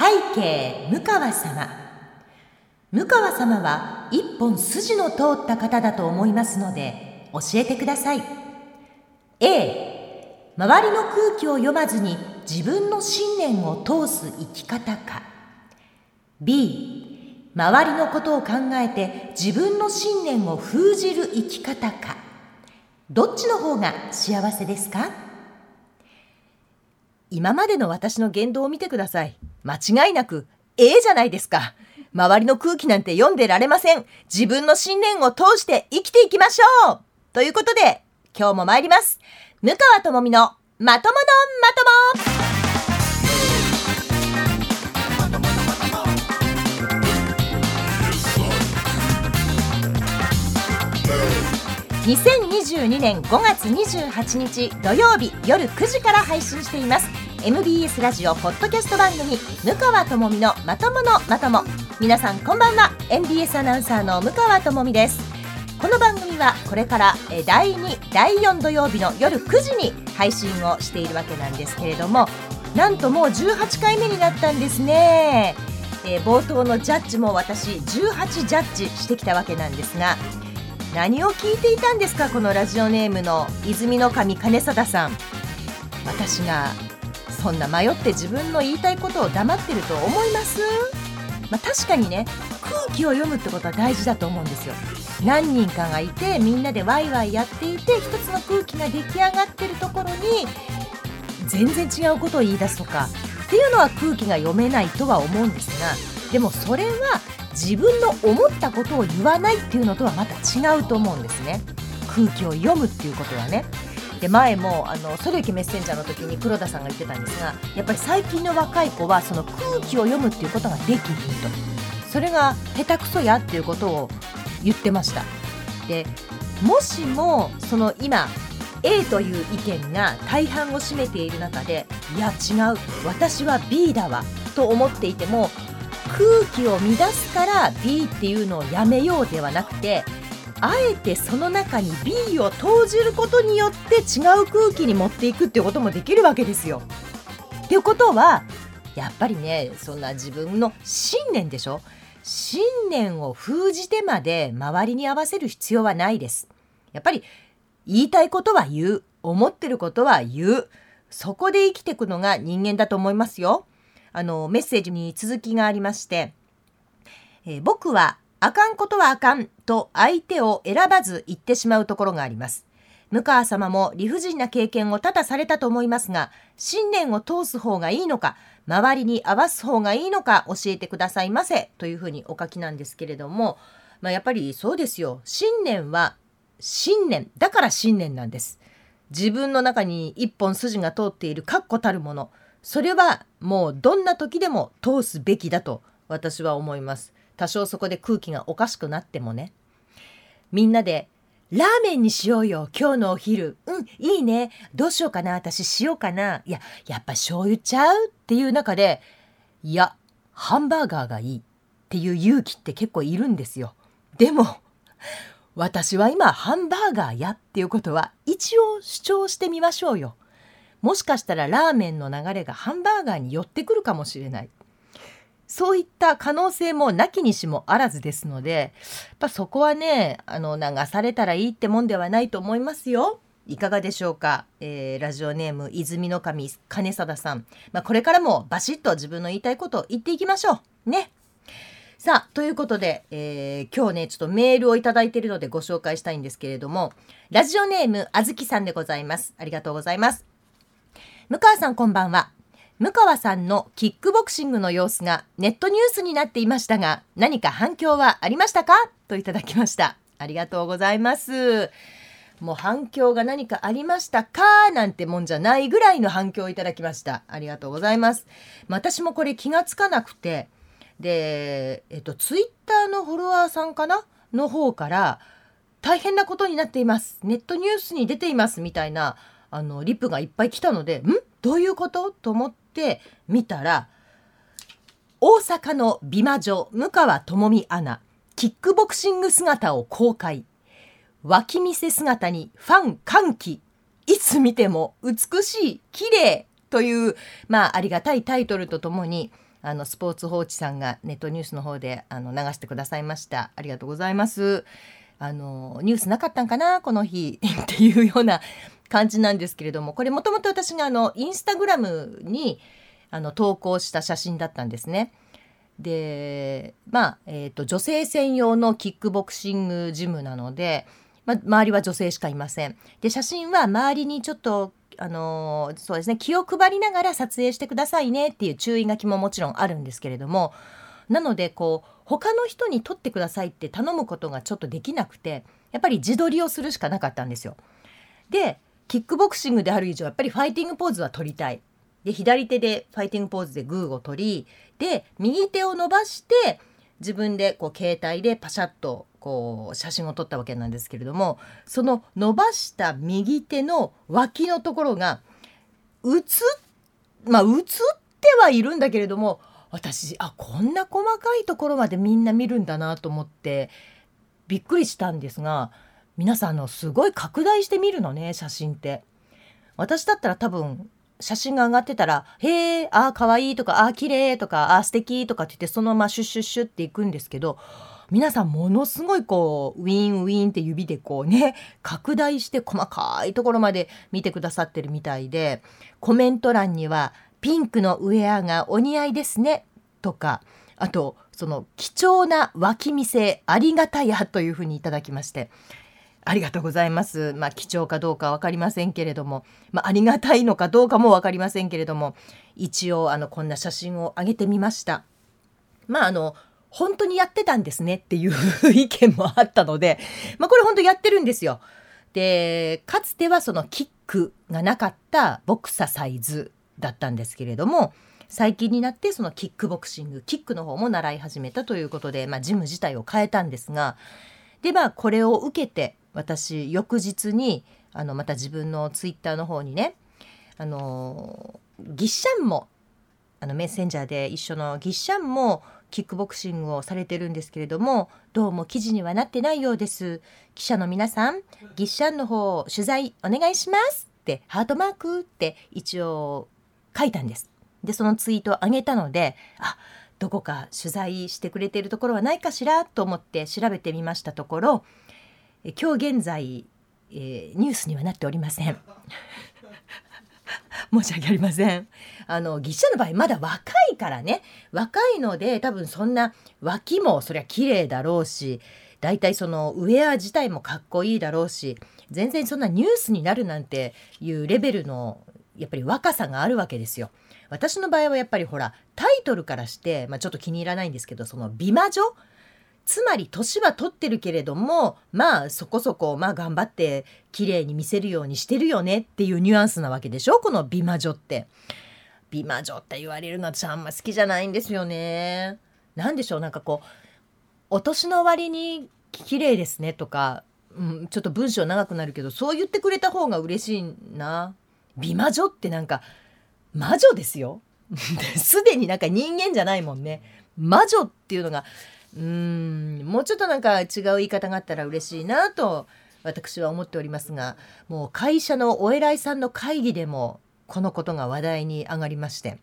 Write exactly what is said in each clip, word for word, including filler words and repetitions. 拝啓務川様。務川様は一本筋の通った方だと思いますので、教えてください。 A、 周りの空気を読まずに自分の信念を通す生き方か。 B、 周りのことを考えて自分の信念を封じる生き方か。どっちの方が幸せですか？今までの私の言動を見てください。間違いなく A じゃないですか。周りの空気なんて読んでられません。自分の信念を通して生きていきましょう。ということで、今日も参ります。務川智美のまとものまとも。にせんにじゅうにねんごがつにじゅうはちにち土曜日夜くじから配信しています エムビーエス ラジオポッドキャスト番組務川智美のまとものまとも。皆さんこんばんは。 エムビーエス アナウンサーの務川智美です。この番組はこれからだいに、だいよん土曜日の夜くじに配信をしているわけなんですけれども、なんともうじゅうはちかいめになったんですね、えー、冒頭のジャッジも私じゅうはちジャッジしてきたわけなんですが、何を聞いていたんですか。このラジオネームの泉の神金貞さん、私がそんな迷って自分の言いたいことを黙ってると思います、まあ、確かにね、空気を読むってことは大事だと思うんですよ。何人かがいてみんなでワイワイやっていて、一つの空気が出来上がってるところに全然違うことを言い出すとかっていうのは空気が読めないとは思うんですが、でもそれは自分の思ったことを言わないっていうのとはまた違うと思うんですね。空気を読むっていうことはね。で、前もあのそれゆきメッセンジャーの時に黒田さんが言ってたんですが、やっぱり最近の若い子はその空気を読むっていうことができると、それが下手くそやっていうことを言ってました。で、もしもその今 A という意見が大半を占めている中で、いや違う、私は B だわと思っていても、空気を乱すから B っていうのをやめようではなくて、あえてその中に B を投じることによって違う空気に持っていくっていうこともできるわけですよ。っていうことはやっぱりね、そんな自分の信念でしょ。信念を封じてまで周りに合わせる必要はないです。やっぱり言いたいことは言う、思ってることは言う、そこで生きていくのが人間だと思いますよ。あのメッセージに続きがありまして、えー、僕はあかんことはあかんと相手を選ばず言ってしまうところがあります。務川様も理不尽な経験を多々されたと思いますが、信念を通す方がいいのか、周りに合わす方がいいのか教えてくださいませ、というふうにお書きなんですけれども、まあ、やっぱりそうですよ。信念は信念だから信念なんです。自分の中に一本筋が通っている確固たるもの、それはもうどんな時でも通すべきだと私は思います。多少そこで空気がおかしくなってもね。みんなでラーメンにしようよ、今日のお昼。うん、いいね。どうしようかな、私しようかな。いや、やっぱ醤油ちゃうっていう中で、いや、ハンバーガーがいいっていう勇気って結構いるんですよ。でも、私は今ハンバーガーやっていうことは一応主張してみましょうよ。もしかしたらラーメンの流れがハンバーガーに寄ってくるかもしれない。そういった可能性もなきにしもあらずですので、やっぱそこはね、あの流されたらいいってもんではないと思いますよ。いかがでしょうか、えー、ラジオネーム泉の神金貞さん、まあ、これからもバシッと自分の言いたいことを言っていきましょうね。さあ、ということで、えー、今日ねちょっとメールをいただいているのでご紹介したいんですけれども、ラジオネームあずきさんでございます。ありがとうございます。務川さんこんばんは。務川さんのキックボクシングの様子がネットニュースになっていましたが、何か反響はありましたか、といただきました。ありがとうございます。もう反響が何かありましたかなんてもんじゃないぐらいの反響をいただきました。ありがとうございます。私もこれ気がつかなくて、で、えっと、ツイッターのフォロワーさんかなの方から、大変なことになっています、ネットニュースに出ていますみたいなあのリプがいっぱい来たので、んどういうことと思って見たら、大阪の美魔女務川智美アナキックボクシング姿を公開、脇見せ姿にファン歓喜、いつ見ても美しい綺麗という、まあ、ありがたいタイトルとともに、あのスポーツ報知さんがネットニュースの方であの流してくださいました。ありがとうございます。あのニュースなかったんかなこの日っていうような感じなんですけれども、これもともと私があのインスタグラムにあの投稿した写真だったんですね。で、まあえーと、女性専用のキックボクシングジムなので、ま、周りは女性しかいません。で、写真は周りにちょっとあのそうですね、気を配りながら撮影してくださいねっていう注意書きももちろんあるんですけれども、なのでこう他の人に撮ってくださいって頼むことがちょっとできなくて、やっぱり自撮りをするしかなかったんですよ。で、キックボクシングである以上やっぱりファイティングポーズは撮りたい。で、左手でファイティングポーズでグーを取り、で右手を伸ばして自分でこう携帯でパシャッとこう写真を撮ったわけなんですけれども、その伸ばした右手の脇のところが映っ、まあ、映ってはいるんだけれども、私あこんな細かいところまでみんな見るんだなと思ってびっくりしたんですが、皆さんのすごい拡大して見るのね、写真って。私だったら多分写真が上がってたら、へー、あーかわいいとか、あーきれいとか、あー素敵とかって言ってそのままシュッシュッシュッっていくんですけど、皆さんものすごいこうウィンウィンって指でこうね拡大して細かいところまで見てくださってるみたいで、コメント欄にはピンクのウェアがお似合いですねとか、あとその貴重な脇見せありがたやというふうにいただきまして、ありがとうございます。まあ貴重かどうか分かりませんけれども、まあ、ありがたいのかどうかも分かりませんけれども、一応あのこんな写真を上げてみました。まああの本当にやってたんですねっていう意見もあったので、まあ、これ本当やってるんですよ。で、かつてはそのキックがなかったボクササイズだったんですけれども、最近になってそのキックボクシング、キックの方も習い始めたということで、まあ、ジム自体を変えたんですが、でまあこれを受けて私翌日にあのまた自分のツイッターの方にね、あのギッシャンもあのメッセンジャーで一緒のギッシャンもキックボクシングをされてるんですけれども、どうも記事にはなってないようです。記者の皆さん、ギッシャンの方取材お願いしますってハートマークって一応書いたんです。でそのツイートを上げたので、あどこか取材してくれているところはないかしらと思って調べてみましたところ、今日現在、えー、ニュースにはなっておりません。申し訳ありません。あの技者の場合まだ若いからね、若いので多分そんな脇もそりゃ綺麗だろうし、だいたいそのウェア自体もかっこいいだろうし、全然そんなニュースになるなんていうレベルのやっぱり若さがあるわけですよ。私の場合はやっぱりほらタイトルからして、まあ、ちょっと気に入らないんですけど、その美魔女、つまり年は取ってるけれども、まあそこそこ、まあ、頑張って綺麗に見せるようにしてるよねっていうニュアンスなわけでしょ、この美魔女って。美魔女って言われるのは私あんま好きじゃないんですよね。なんでしょう、なんかこうお年の割に綺麗ですねとか、うん、ちょっと文章長くなるけどそう言ってくれた方が嬉しいな。美魔女ってなんか魔女ですよ。すでになんか人間じゃないもんね。魔女っていうのがうーんもうちょっとなんか違う言い方があったら嬉しいなと私は思っておりますが、もう会社のお偉いさんの会議でもこのことが話題に上がりまして、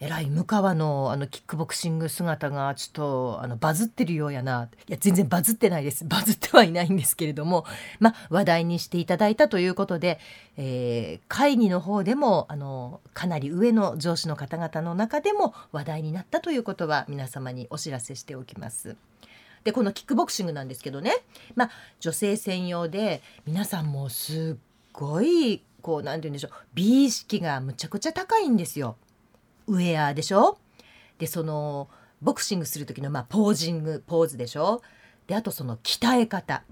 えらい向川のあのキックボクシング姿がちょっとあのバズってるようやな。いや全然バズってないです。バズってはいないんですけれども、まあ話題にしていただいたということで、えー、会議の方でもあのかなり上の上司の方々の中でも話題になったということは皆様にお知らせしておきます。でこのキックボクシングなんですけどね、まあ女性専用で皆さんもすっごいこうなんて言うんでしょう、美意識がむちゃくちゃ高いんですよ。ウェアでしょ、でそのボクシングする時の、まあ、ポージングポーズでしょ、であとその鍛え方、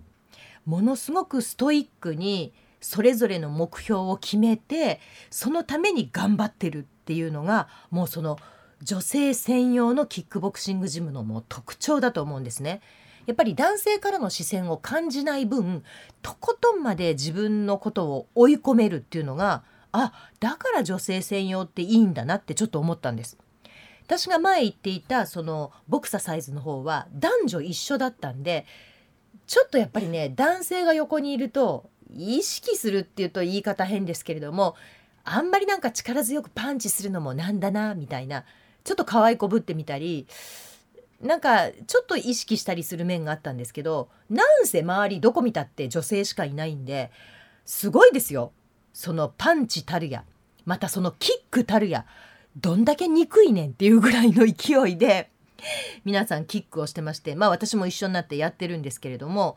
ものすごくストイックにそれぞれの目標を決めてそのために頑張ってるっていうのがもうその女性専用のキックボクシングジムのもう特徴だと思うんですね。やっぱり男性からの視線を感じない分、とことんまで自分のことを追い込めるっていうのが、あ、だから女性専用っていいんだなってちょっと思ったんです。私が前言っていたそのボクササイズの方は男女一緒だったんで、ちょっとやっぱりね男性が横にいると意識するっていうと言い方変ですけれども、あんまりなんか力強くパンチするのもなんだなみたいな、ちょっと可愛こぶってみたり、なんかちょっと意識したりする面があったんですけど、なんせ周りどこ見たって女性しかいないんで、すごいですよ。そのパンチたるや、またそのキックたるや、どんだけ憎いねんっていうぐらいの勢いで皆さんキックをしてまして、まあ私も一緒になってやってるんですけれども、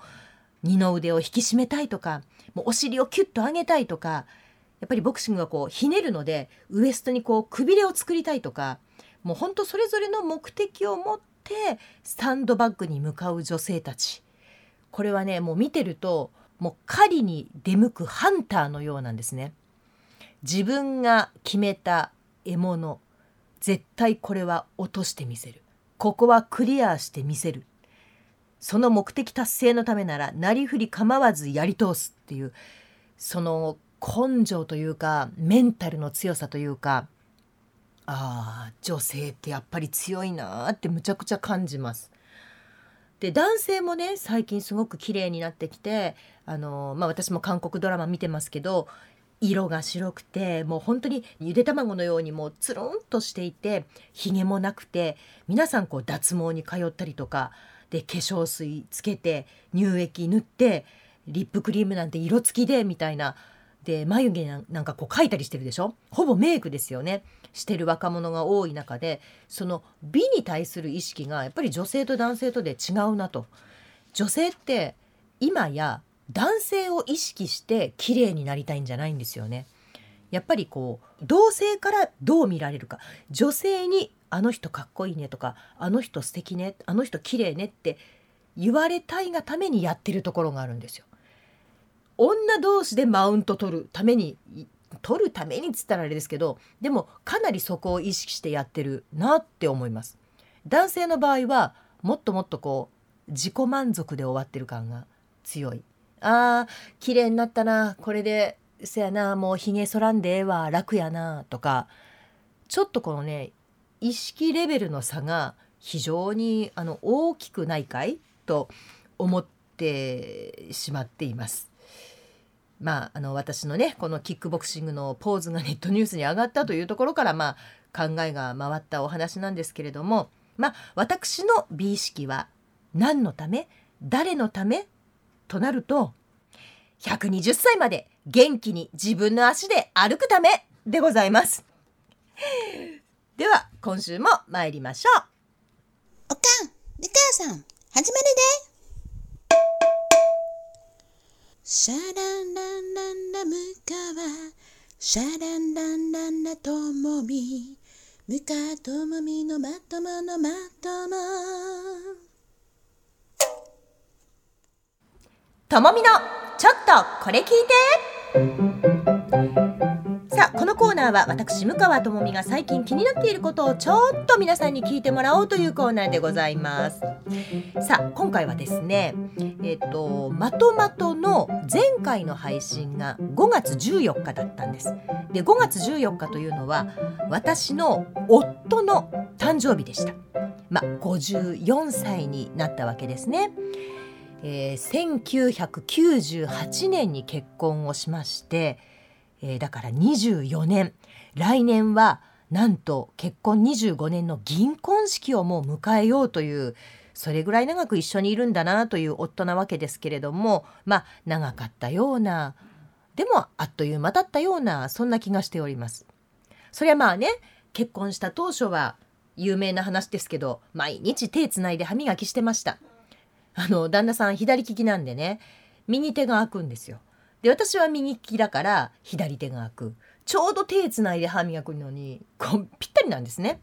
二の腕を引き締めたいとか、もうお尻をキュッと上げたいとか、やっぱりボクシングはこうひねるのでウエストにこうくびれを作りたいとか、もう本当それぞれの目的を持ってスタンドバッグに向かう女性たち、これはねもう見てるともう狩りに出向くハンターのようなんですね。自分が決めた獲物、絶対これは落としてみせる、ここはクリアしてみせる、その目的達成のためならなりふり構わずやり通すっていう、その根性というかメンタルの強さというか、ああ女性ってやっぱり強いなってむちゃくちゃ感じます。で男性もね最近すごく綺麗になってきて、あのまあ私も韓国ドラマ見てますけど、色が白くてもう本当にゆで卵のようにもうつるんとしていて、ひげもなくて、皆さんこう脱毛に通ったりとかで、化粧水つけて乳液塗ってリップクリームなんて色付きでみたいな、で眉毛なんかこう描いたりしてるでしょ、ほぼメイクですよね、してる若者が多い中で、その美に対する意識がやっぱり女性と男性とで違うなと。女性って今や男性を意識して綺麗になりたいんじゃないんですよね。やっぱりこう同性からどう見られるか、女性にあの人かっこいいねとか、あの人素敵ね、あの人綺麗ねって言われたいがためにやってるところがあるんですよ。女同士でマウント取るために取るためにつったらあれですけど、でもかなりそこを意識してやってるなって思います。男性の場合はもっともっとこう自己満足で終わってる感が強い。あー綺麗になったな、これでせやな、もうひげそらんでええわ、楽やなとか、ちょっとこのね意識レベルの差が非常にあの大きくないかいと思ってしまっています。まあ、あの私のねこのキックボクシングのポーズがネットニュースに上がったというところから、まあ、考えが回ったお話なんですけれども、まあ、私の美意識は何のため誰のためとなると、ひゃくにじゅっさいまで元気に自分の足で歩くためでございます。では今週も参りましょう。おかんみかやさん始めるで。シャランランランラムカワ、シャランランランラともみ、ムカともみのまとものまとも。ともみのちょっとこれ聞いて。さあこのコーナーは私向川ともみが最近気になっていることをちょっと皆さんに聞いてもらおうというコーナーでございます。さあ今回はですね、えーと、まとまとの前回の配信がごがつじゅうよっかだったんです。でごがつじゅうよっかというのは私の夫の誕生日でした。まあ、ごじゅうよんさいになったわけですね。えー、せんきゅうひゃくきゅうじゅうはちねんに結婚をしまして、えー、だからにじゅうよねん、来年はなんと結婚にじゅうごねんの銀婚式をもう迎えようという、それぐらい長く一緒にいるんだなという夫なわけですけれども、まあ長かったような、でもあっという間だったような、そんな気がしております。そりゃまあね、結婚した当初は有名な話ですけど、毎日手つないで歯磨きしてました。あの旦那さん左利きなんでね、右手が開くんですよ。で私は右利きだから左手が開く、ちょうど手つないで歯磨くのにこうぴったりなんですね。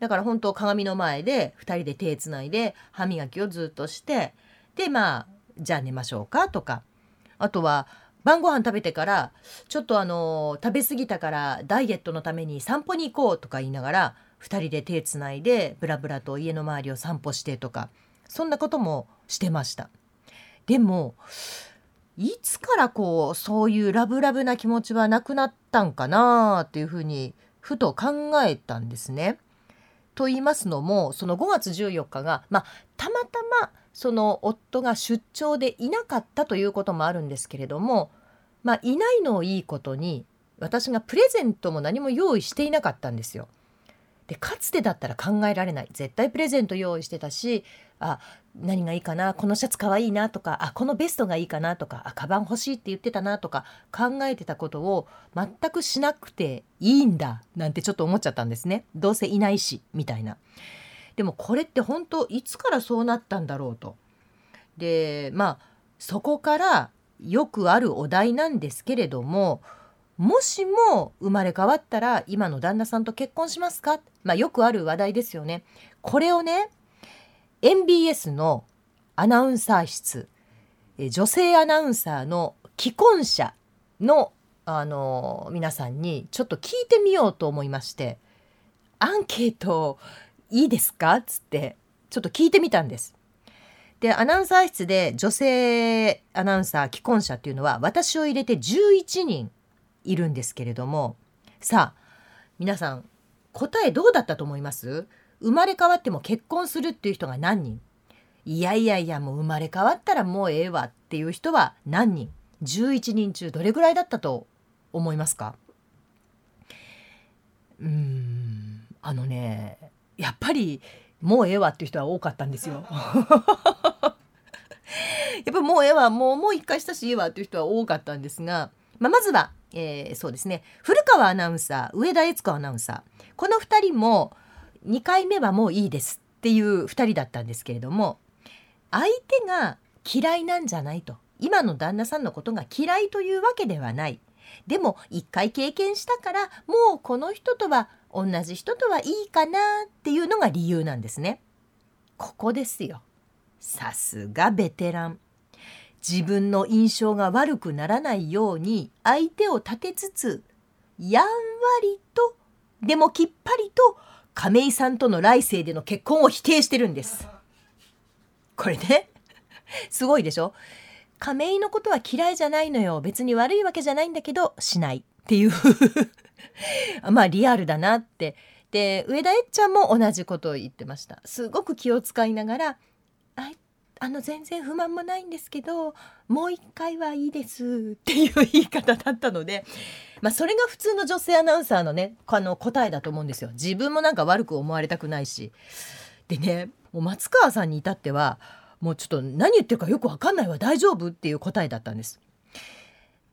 だから本当鏡の前でふたりで手つないで歯磨きをずっとして、でまあじゃあ寝ましょうかとか、あとは晩ご飯食べてからちょっとあの食べ過ぎたからダイエットのために散歩に行こうとか言いながらふたりで手つないでブラブラと家の周りを散歩してとか、そんなこともしてました。でもいつからこうそういうラブラブな気持ちはなくなったんかなっていうふうにふと考えたんですね。と言いますのも、そのごがつじゅうよっかが、まあ、たまたまその夫が出張でいなかったということもあるんですけれども、まあ、いないのをいいことに私がプレゼントも何も用意していなかったんですよ。でかつてだったら考えられない、絶対プレゼント用意してたし、あ、何がいいかな、このシャツかわいいなとか、あ、このベストがいいかなとか、あ、カバン欲しいって言ってたなとか、考えてたことを全くしなくていいんだなんてちょっと思っちゃったんですね。どうせいないしみたいな。でもこれって本当いつからそうなったんだろうと。でまあそこからよくあるお題なんですけれども、もしも生まれ変わったら今の旦那さんと結婚しますか、まあ、よくある話題ですよね。これをね エムビーエス のアナウンサー室、女性アナウンサーの既婚者の、あの皆さんにちょっと聞いてみようと思いまして、アンケートいいですかつってちょっと聞いてみたんです。でアナウンサー室で女性アナウンサー既婚者っていうのは私を入れてじゅういちにんいるんですけれども、さあ皆さん答えどうだったと思います？生まれ変わっても結婚するっていう人が何人、いやいやいやもう生まれ変わったらもうええわっていう人は何人、じゅういちにん中どれぐらいだったと思いますか？うーんあのねやっぱりもうええわっていう人は多かったんですよやっぱもうええわ、もうもう一回したしいいわっていう人は多かったんですが、まあ、まずはえー、そうですね、古川アナウンサー、上田悦子アナウンサー、このふたりもにかいめはもういいですっていうふたりだったんですけれども、相手が嫌いなんじゃないと、今の旦那さんのことが嫌いというわけではない、でもいっかい経験したからもうこの人とは同じ人とはいいかなっていうのが理由なんですね。ここですよ、さすがベテラン。自分の印象が悪くならないように相手を立てつつ、やんわりとでもきっぱりと亀井さんとの来世での結婚を否定してるんです。これねすごいでしょ。亀井のことは嫌いじゃないのよ、別に悪いわけじゃないんだけどしないっていうまあリアルだなって。で上田えっちゃんも同じことを言ってました。すごく気を使いながら、あの全然不満もないんですけどもう一回はいいですっていう言い方だったので、まあ、それが普通の女性アナウンサーのね、あの答えだと思うんですよ。自分もなんか悪く思われたくないし。でね、もう松川さんに至ってはもうちょっと何言ってるかよく分かんないわ、大丈夫っていう答えだったんです。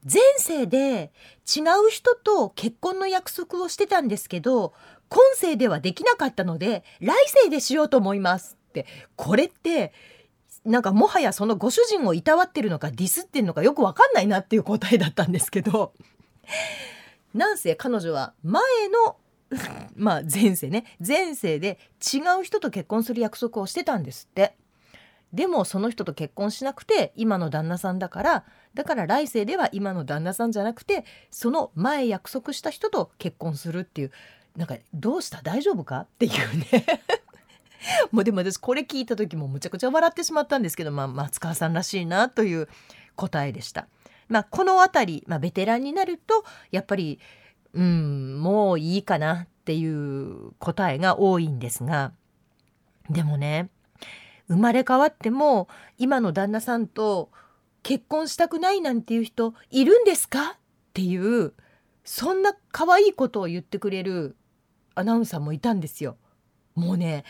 前世で違う人と結婚の約束をしてたんですけど今世ではできなかったので来世でしようと思いますって。これってなんかもはやそのご主人をいたわってるのかディスってるのかよく分かんないなっていう答えだったんですけどなんせ彼女は前のまあ前世ね、前世で違う人と結婚する約束をしてたんですって。でもその人と結婚しなくて今の旦那さんだからだから来世では今の旦那さんじゃなくてその前約束した人と結婚するっていう、なんかどうした大丈夫かっていうねもうでも私これ聞いた時もむちゃくちゃ笑ってしまったんですけど、まあ、松川さんらしいなという答えでした。まあ、このあたり、まあ、ベテランになるとやっぱり、うん、もういいかなっていう答えが多いんですが、でもね生まれ変わっても今の旦那さんと結婚したくないなんていう人いるんですかっていう、そんな可愛いことを言ってくれるアナウンサーもいたんですよ。もうね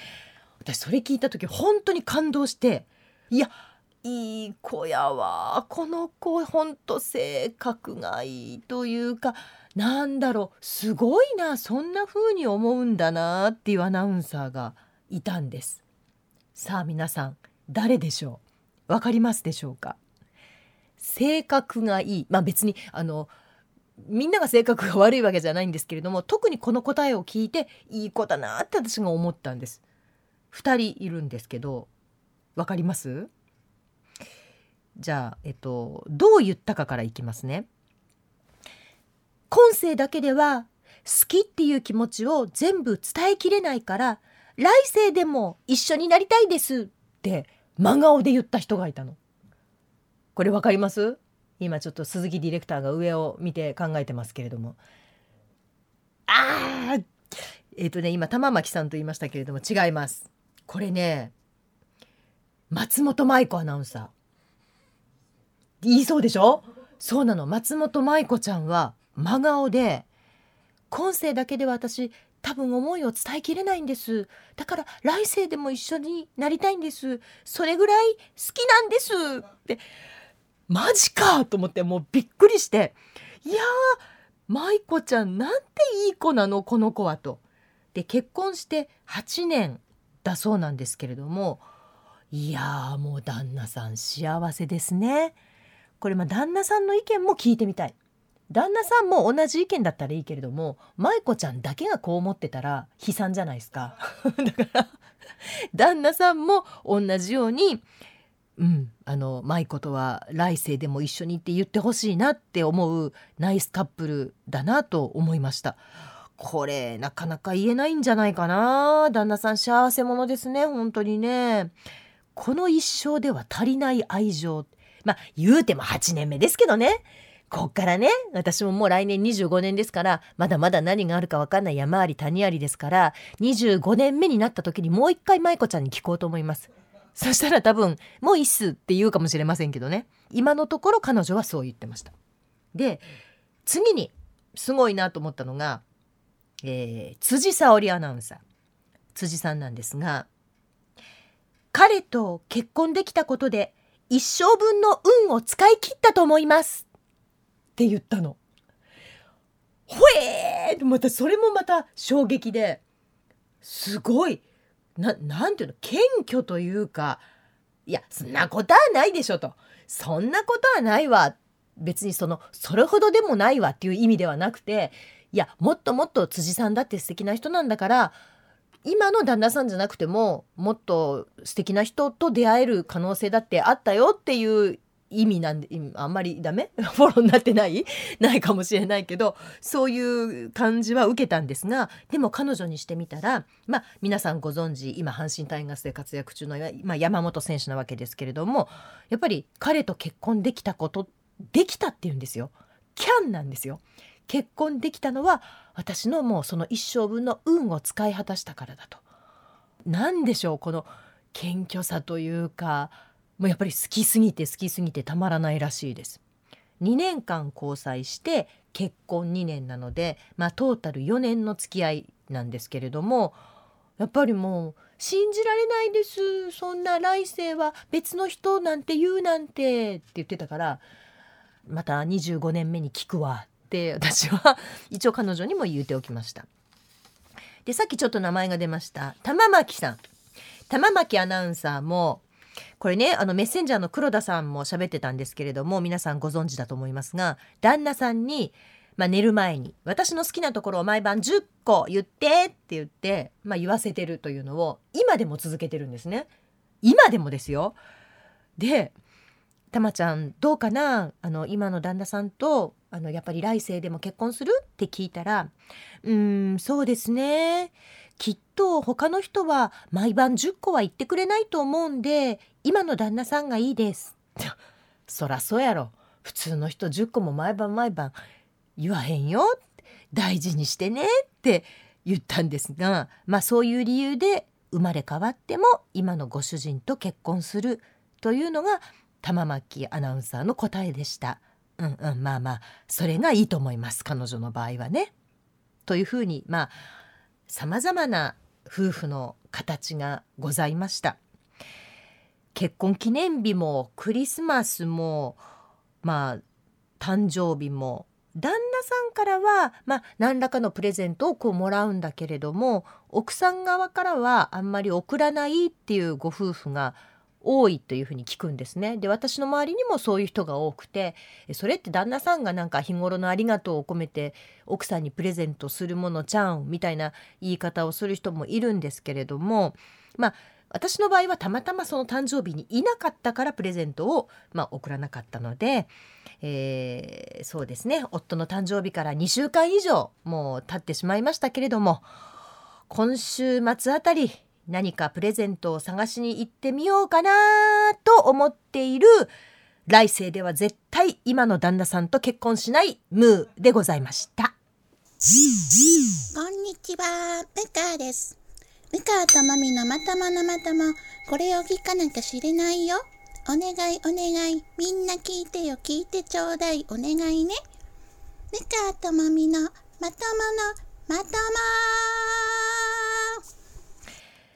私それ聞いた時本当に感動して、いやいい子やわこの子、本当性格がいいというか、なんだろうすごいな、そんな風に思うんだなっていうアナウンサーがいたんです。さあ皆さん誰でしょう、わかりますでしょうか。性格がいい、まあ別にあのみんなが性格が悪いわけじゃないんですけれども、特にこの答えを聞いていい子だなって私が思ったんです。ふたりいるんですけどわかります？じゃあ、えっと、どう言ったかからいきますね。今世だけでは好きっていう気持ちを全部伝えきれないから来世でも一緒になりたいですって真顔で言った人がいたの。これわかります？今ちょっと鈴木ディレクターが上を見て考えてますけれども、あーえーとね、今玉巻さんと言いましたけれども違います。これね松本舞子アナウンサー言いそうでしょ。そうなの、松本舞子ちゃんは真顔で今世だけでは私多分思いを伝えきれないんです。だから来世でも一緒になりたいんです。それぐらい好きなんですってマジかと思って、もうびっくりして、いやー舞子ちゃんなんていい子なのこの子はと。で結婚してはちねんだそうなんですけれども、いやーもう旦那さん幸せですね。これまあ旦那さんの意見も聞いてみたい。旦那さんも同じ意見だったらいいけれども、舞子ちゃんだけがこう思ってたら悲惨じゃないですか。だから旦那さんも同じように、うん、あの舞子とは来世でも一緒にって言ってほしいなって思うナイスカップルだなと思いました。これなかなか言えないんじゃないかな。旦那さん幸せ者ですね、本当にね。この一生では足りない愛情、まあ言うてもはちねんめですけどね。こっからね、私ももう来年にじゅうごねんですから、まだまだ何があるか分かんない山あり谷ありですから、にじゅうごねんめになった時にもう一回舞子ちゃんに聞こうと思います。そしたら多分もういいっすって言うかもしれませんけどね。今のところ彼女はそう言ってました。で次にすごいなと思ったのが、えー、辻沙織アナウンサー、辻さんなんですが、彼と結婚できたことで一生分の運を使い切ったと思いますって言ったの。ほえー、またそれもまた衝撃で、すごい な, なんていうの謙虚というか、いやそんなことはないでしょと、そんなことはないわ、別にそのそれほどでもないわっていう意味ではなくて、いやもっともっと辻さんだって素敵な人なんだから、今の旦那さんじゃなくてももっと素敵な人と出会える可能性だってあったよっていう意味なんで、あんまりダメフォローになってないないかもしれないけど、そういう感じは受けたんですが、でも彼女にしてみたら、まあ皆さんご存知今阪神タイガースで活躍中の、まあ、山本選手なわけですけれども、やっぱり彼と結婚できたこと、できたっていうんですよ。キャンなんですよ。結婚できたのは私のもうその一生分の運を使い果たしたからだと。なんでしょう、この謙虚さというか、もうやっぱり好きすぎて好きすぎてたまらないらしいです。にねんかん交際して結婚にねんなので、まあトータルよねんの付き合いなんですけれども、やっぱりもう信じられないです、そんな来世は別の人なんて言うなんてって言ってたから、またにじゅうごねんめに聞くわって私は一応彼女にも言っておきました。でさっきちょっと名前が出ました玉巻さん、玉巻アナウンサーもこれね、あのメッセンジャーの黒田さんも喋ってたんですけれども、皆さんご存知だと思いますが、旦那さんに、まあ、寝る前に私の好きなところを毎晩じゅっこ言ってって言って、まあ、言わせてるというのを今でも続けてるんですね。今でもですよ。でたまちゃんどうかな、あの今の旦那さんとあのやっぱり来世でも結婚するって聞いたら、うーんそうですね、きっと他の人は毎晩じゅっこは言ってくれないと思うんで今の旦那さんがいいですそらそうやろ、普通の人じゅっこも毎晩毎晩言わへんよ、大事にしてねって言ったんですが、まあそういう理由で生まれ変わっても今のご主人と結婚するというのが玉巻アナウンサーの答えでした。うんうん、まあまあそれがいいと思います、彼女の場合はね。というふうに、まあさまざまな夫婦の形がございました。結婚記念日もクリスマスも、まあ誕生日も、旦那さんからは、まあ、何らかのプレゼントをこうもらうんだけれども、奥さん側からはあんまり送らないっていうご夫婦が多いというふうに聞くんですね。で私の周りにもそういう人が多くて、それって旦那さんがなんか日頃のありがとうを込めて奥さんにプレゼントするものちゃんみたいな言い方をする人もいるんですけれども、まあ私の場合はたまたまその誕生日にいなかったからプレゼントを、まあ、送らなかったので、えー、そうですね、夫の誕生日からにしゅうかん以上もう経ってしまいましたけれども、今週末あたり何かプレゼントを探しに行ってみようかなと思っている、来世では絶対今の旦那さんと結婚しないムーでございました。こんにちは、ムカです。ムカとマミのまたまのまたま、これを聞かなきゃ知れないよ、お願いお願い、みんな聞いてよ、聞いてちょうだい、お願いね。ムカとマミのまたまのまとまー。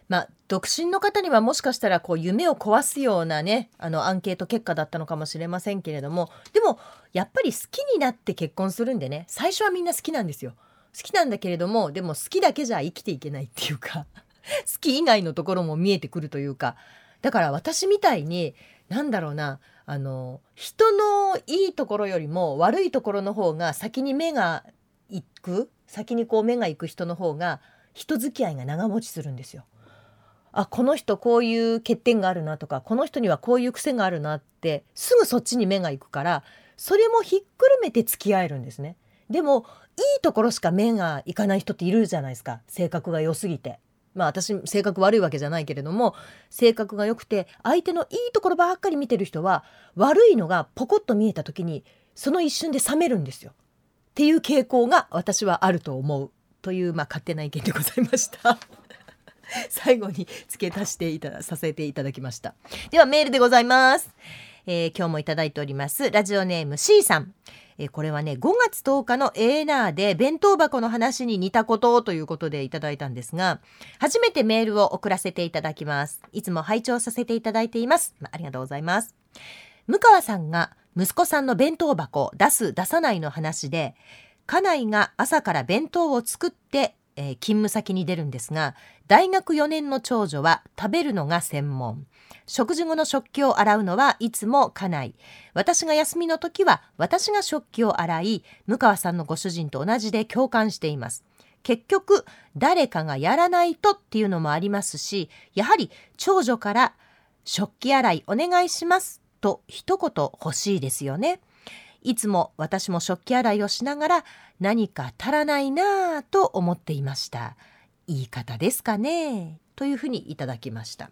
まあ、独身の方にはもしかしたらこう夢を壊すようなね、あのアンケート結果だったのかもしれませんけれども、でもやっぱり好きになって結婚するんでね、最初はみんな好きなんですよ。好きなんだけれども、でも好きだけじゃ生きていけないっていうか好き以外のところも見えてくるというか、だから私みたいになんだろうな、あの人のいいところよりも悪いところの方が先に目が行く、先にこう目が行く人の方が人付き合いが長持ちするんですよ。あ、この人こういう欠点があるなとか、この人にはこういう癖があるなってすぐそっちに目が行くから、それもひっくるめて付き合えるんですね。でもいいところしか目が行かない人っているじゃないですか、性格が良すぎて。まあ私性格悪いわけじゃないけれども、性格が良くて相手のいいところばっかり見てる人は、悪いのがポコッと見えた時にその一瞬で冷めるんですよっていう傾向が私はあると思うという、まあ勝手な意見でございました最後に付け足していたさせていただきました。ではメールでございます、えー、今日もいただいております。ラジオネーム C さん、えー、これはねごがつとおかの エーエヌエー で弁当箱の話に似たことということでいただいたんですが、初めてメールを送らせていただきます。いつも拝聴させていただいています、まあ、ありがとうございます。向川さんが息子さんの弁当箱出す出さないの話で、家内が朝から弁当を作って勤務先に出るんですが、大学よねんの長女は食べるのが専門、食事後の食器を洗うのはいつも家内、私が休みの時は私が食器を洗い、向川さんのご主人と同じで共感しています。結局誰かがやらないとっていうのもありますし、やはり長女から食器洗いお願いしますと一言欲しいですよね。いつも私も食器洗いをしながら、何か足らないなぁと思っていました。言い方ですかねというふうにいただきました。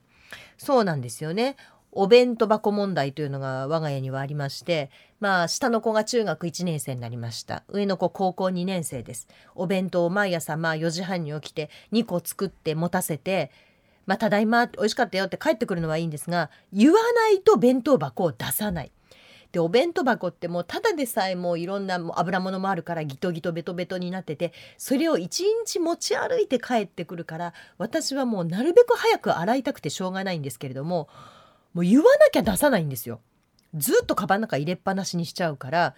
そうなんですよね、お弁当箱問題というのが我が家にはありまして、まあ、下の子が中学いちねんせいになりました。上の子高校にねんせいです。お弁当を毎朝まあよじはんに起きてにこ作って持たせて、まあ、ただいま美味しかったよって帰ってくるのはいいんですが、言わないと弁当箱を出さないで、お弁当箱ってもうただでさえもういろんな油物もあるからギトギトベトベトになってて、それを一日持ち歩いて帰ってくるから、私はもうなるべく早く洗いたくてしょうがないんですけれども、もう言わなきゃ出さないんですよ。ずっとカバンの中入れっぱなしにしちゃうから、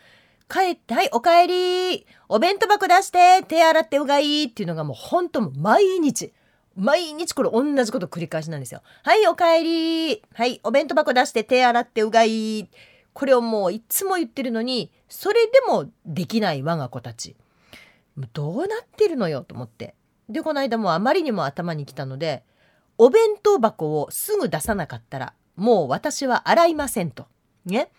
帰ってはいおかえりお弁当箱出して手洗ってうがいっていうのがもう本当毎日毎日これ同じこと繰り返しなんですよ。はいおかえり、はいお弁当箱出して手洗ってうがい、これをもういつも言ってるのに、それでもできない我が子たち、どうなってるのよと思って、でこの間もあまりにも頭にきたので、お弁当箱をすぐ出さなかったらもう私は洗いませんとね。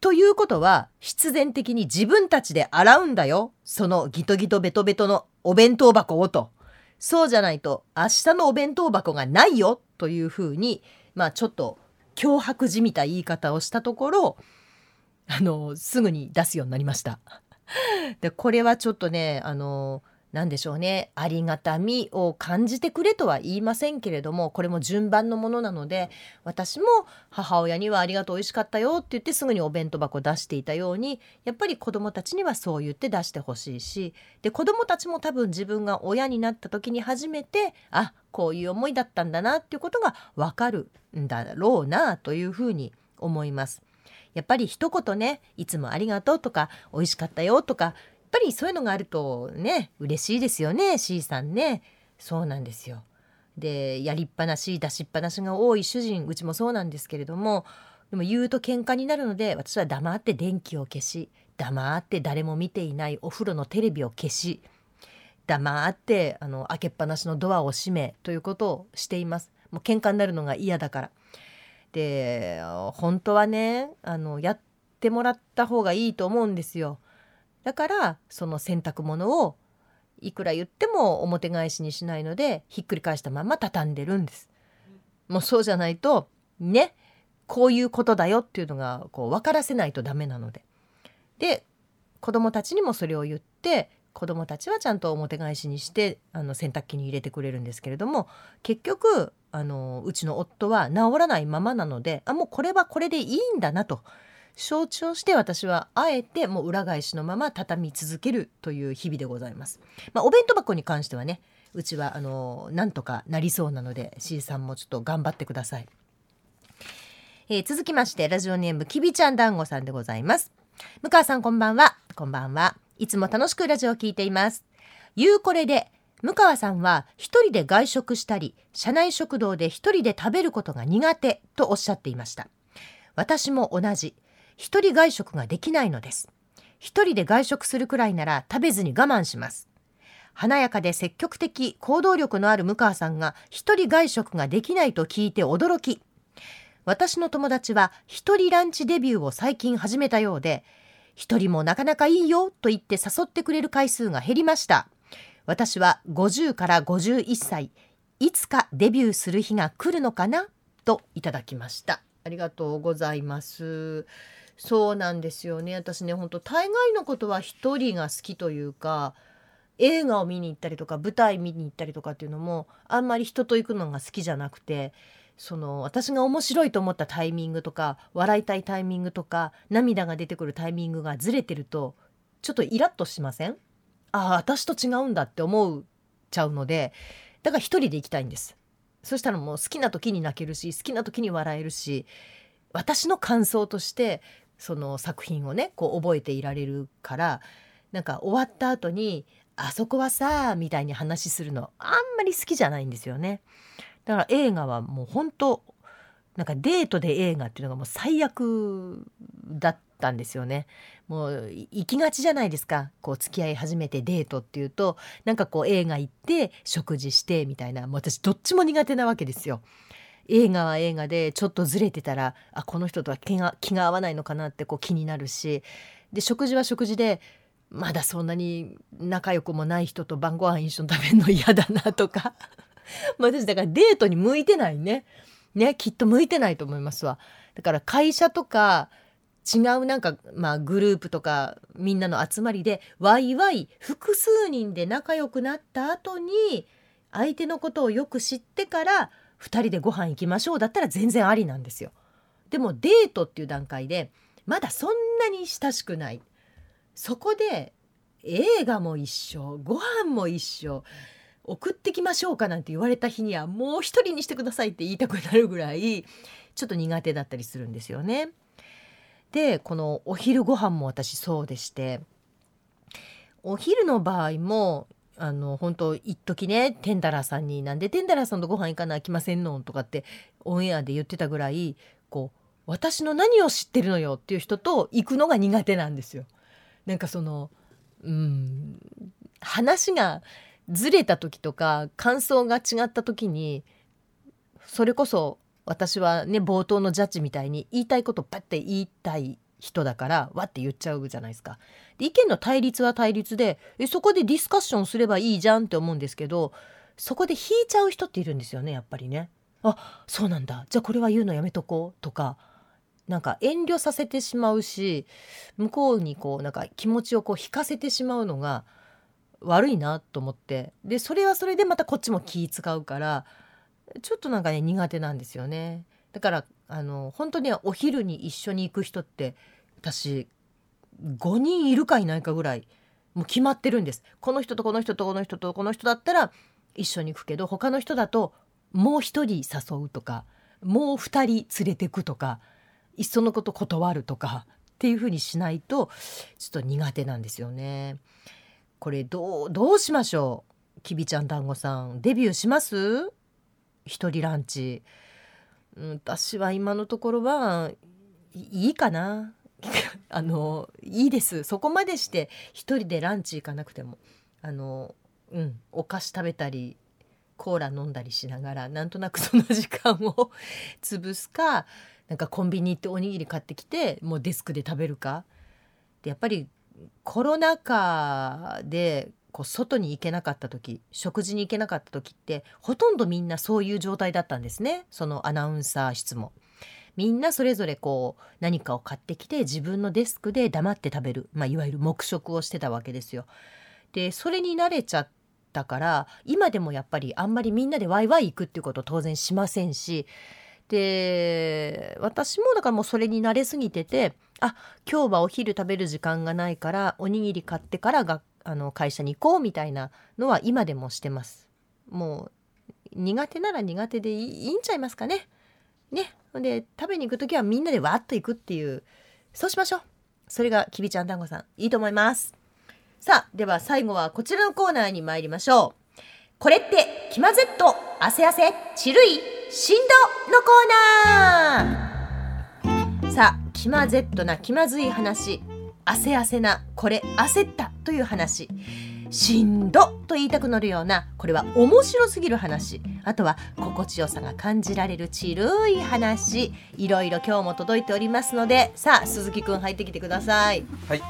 ということは必然的に自分たちで洗うんだよ、そのギトギトベトベトのお弁当箱をと、そうじゃないと明日のお弁当箱がないよというふうに、まあちょっと脅迫じみた言い方をしたところ、あのすぐに出すようになりましたでこれはちょっとね、あのなんでしょうね、ありがたみを感じてくれとは言いませんけれども、これも順番のものなので、私も母親にはありがとう美味しかったよって言ってすぐにお弁当箱出していたように、やっぱり子どもたちにはそう言って出してほしいし、で子どもたちも多分自分が親になった時に初めて、あ、こういう思いだったんだなっていうことが分かるんだろうなというふうに思います。やっぱり一言ね、いつもありがとうとか美味しかったよとか、やっぱりそういうのがあるとね嬉しいですよね。 C さんね、そうなんですよ。でやりっぱなし出しっぱなしが多い主人、うちもそうなんですけれども、でも言うと喧嘩になるので、私は黙って電気を消し、黙って誰も見ていないお風呂のテレビを消し、黙ってあの開けっぱなしのドアを閉めということをしています。もう喧嘩になるのが嫌だから。で本当はね、あのやってもらった方がいいと思うんですよ。だからその洗濯物をいくら言っても表返しにしないので、ひっくり返したまま畳んでるんです。もうそうじゃないとね、こういうことだよっていうのがこう分からせないとダメなので、で子どもたちにもそれを言って、子どもたちはちゃんと表返しにして、あの洗濯機に入れてくれるんですけれども、結局あのうちの夫は治らないままなので、あもうこれはこれでいいんだなと。承知をして私はあえてもう裏返しのまま畳み続けるという日々でございます。まあ、お弁当箱に関してはね、うちはあのなんとかなりそうなので C さんもちょっと頑張ってください。えー、続きましてラジオネームきびちゃん団子さんでございます。向川さんこんばんは。こんばんは。いつも楽しくラジオを聞いています。ゆうこれで向川さんは一人で外食したり社内食堂で一人で食べることが苦手とおっしゃっていました。私も同じ、一人外食ができないのです。一人で外食するくらいなら食べずに我慢します。華やかで積極的行動力のある向川さんが一人外食ができないと聞いて驚き、私の友達は一人ランチデビューを最近始めたようで、一人もなかなかいいよと言って誘ってくれる回数が減りました。私はごじゅうからごじゅういっさい、いつかデビューする日が来るのかなといただきました。ありがとうございます。そうなんですよね。私ね、本当大概のことは一人が好きというか、映画を見に行ったりとか舞台見に行ったりとかっていうのもあんまり人と行くのが好きじゃなくて、その私が面白いと思ったタイミングとか笑いたいタイミングとか涙が出てくるタイミングがずれてるとちょっとイラッとしません？ああ、私と違うんだって思っちゃうので、だから一人で行きたいんです。そしたらもう好きな時に泣けるし好きな時に笑えるし、私の感想としてその作品をねこう覚えていられるから、なんか終わった後にあそこはさみたいに話するのあんまり好きじゃないんですよね。だから映画はもう本当なんかデートで映画っていうのがもう最悪だったんですよね。もう行きがちじゃないですか。こう付き合い始めてデートっていうとなんかこう映画行って食事してみたいな、もう私どっちも苦手なわけですよ。映画は映画でちょっとずれてたらあこの人とは気が、気が合わないのかなってこう気になるし、で食事は食事でまだそんなに仲良くもない人と晩ご飯一緒に食べるの嫌だなとか私だからデートに向いてないね。ね、きっと向いてないと思いますわ。だから会社とか違うなんか、まあ、グループとかみんなの集まりでワイワイ複数人で仲良くなった後に相手のことをよく知ってからふたりでご飯行きましょうだったら全然ありなんですよ。でもデートっていう段階でまだそんなに親しくない、そこで映画も一緒ご飯も一緒送ってきましょうかなんて言われた日にはもう一人にしてくださいって言いたくなるぐらいちょっと苦手だったりするんですよね。でこのお昼ご飯も私そうでして、お昼の場合もあの本当一時ねテンダラーさんになんでテンダラーさんとご飯行かなきませんのとかってオンエアで言ってたぐらい、こう私の何を知ってるのよっていう人と行くのが苦手なんですよ。なんかそのうん話がずれた時とか感想が違った時に、それこそ私はね冒頭のジャッジみたいに言いたいことパッて言いたい人だからわって言っちゃうじゃないですか。で意見の対立は対立でえそこでディスカッションすればいいじゃんって思うんですけど、そこで引いちゃう人っているんですよねやっぱりね。あそうなんだじゃあこれは言うのやめとこうとか、なんか遠慮させてしまうし向こうにこうなんか気持ちをこう引かせてしまうのが悪いなと思って、でそれはそれでまたこっちも気使うからちょっとなんかね苦手なんですよね。だからあの本当にお昼に一緒に行く人って私ごにんいるかいないかぐらいもう決まってるんです。この人とこの人とこの人とこの人だったら一緒に行くけど、他の人だともうひとり誘うとかもうふたり連れてくとかいっそのこと断るとかっていう風にしないとちょっと苦手なんですよね。これどう、どうしましょう。きびちゃん団子さんデビューします？一人ランチ。私は今のところはいいかなあのいいです。そこまでして一人でランチ行かなくてもあの、うん、お菓子食べたりコーラ飲んだりしながらなんとなくその時間を潰すか、なんかコンビニ行っておにぎり買ってきてもうデスクで食べるかで、やっぱりコロナ禍でこう外に行けなかった時、食事に行けなかった時ってほとんどみんなそういう状態だったんですね。そのアナウンサー室もみんなそれぞれこう何かを買ってきて自分のデスクで黙って食べる、まあ、いわゆる黙食をしてたわけですよ。でそれに慣れちゃったから今でもやっぱりあんまりみんなでワイワイ行くっていうことを当然しませんし、で私もだからもうそれに慣れすぎてて、あ、今日はお昼食べる時間がないからおにぎり買ってからがあの会社に行こうみたいなのは今でもしてます。もう苦手なら苦手でい い, いいんちゃいますかね。ねで食べに行くときはみんなでわっと行くっていう、そうしましょう。それがきびちゃんだんごさん、いいと思います。さあでは最後はこちらのコーナーに参りましょう。これってきまぜっと汗汗ちるいしんどのコーナー。さあきまぜっとな気まずい話、汗汗なこれ焦ったという話、しんどと言いたくなるようなこれは面白すぎる話、あとは心地よさが感じられるちるい話、いろいろ今日も届いておりますので、さあ鈴木くん入ってきてください。はい、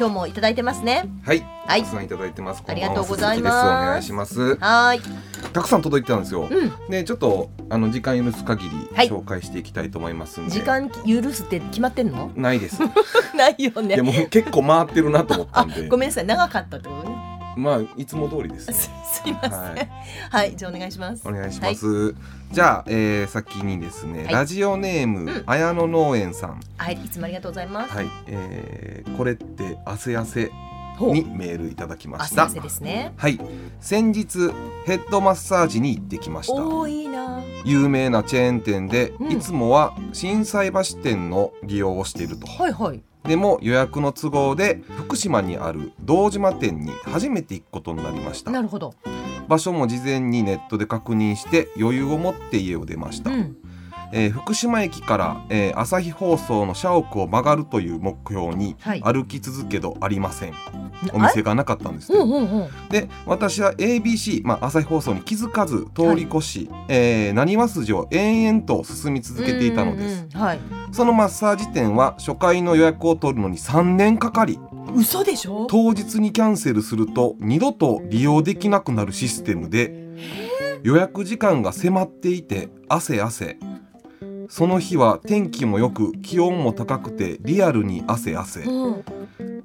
今日もいただいてますね。はい、はい、たくさんいただいてます。ありがとうございます。お願いします。はい、たくさん届いてたんですよ、うん、でちょっとあの時間許す限り紹介していきたいと思いますんで、はい、時間許すって決まってんの？ないですないよね。でも結構回ってるなと思ったんでごめんなさい、長かったってことね。まあいつも通りです、ね、す, すいません。はい、はい、じゃあお願いします。お願いします、はい、じゃあ、えー、先にですね、はい、ラジオネーム、うん、綾野農園さん、はい、いつもありがとうございます。はい、えー、これって汗汗にメールいただきました。汗汗ですね。はい、先日ヘッドマッサージに行ってきました。おー、いいな。有名なチェーン店で、うん、いつもは心斎橋店の利用をしていると。はいはい。でも予約の都合で福島にある堂島店に初めて行くことになりました。なるほど。場所も事前にネットで確認して余裕を持って家を出ました、うん、えー、福島駅から、えー、朝日放送の社屋を曲がるという目標に歩き続けどありません、はい、お店がなかったんです、ね、うんうんうん、で私は エービーシー、まあ、朝日放送に気づかず通り越し、はい、えー、浪速筋を延々と進み続けていたのです。はい、そのマッサージ店は初回の予約を取るのにさんねんかかり、嘘でしょ、当日にキャンセルすると二度と利用できなくなるシステムで、予約時間が迫っていて汗汗、その日は天気も良く気温も高くてリアルに汗汗、うん、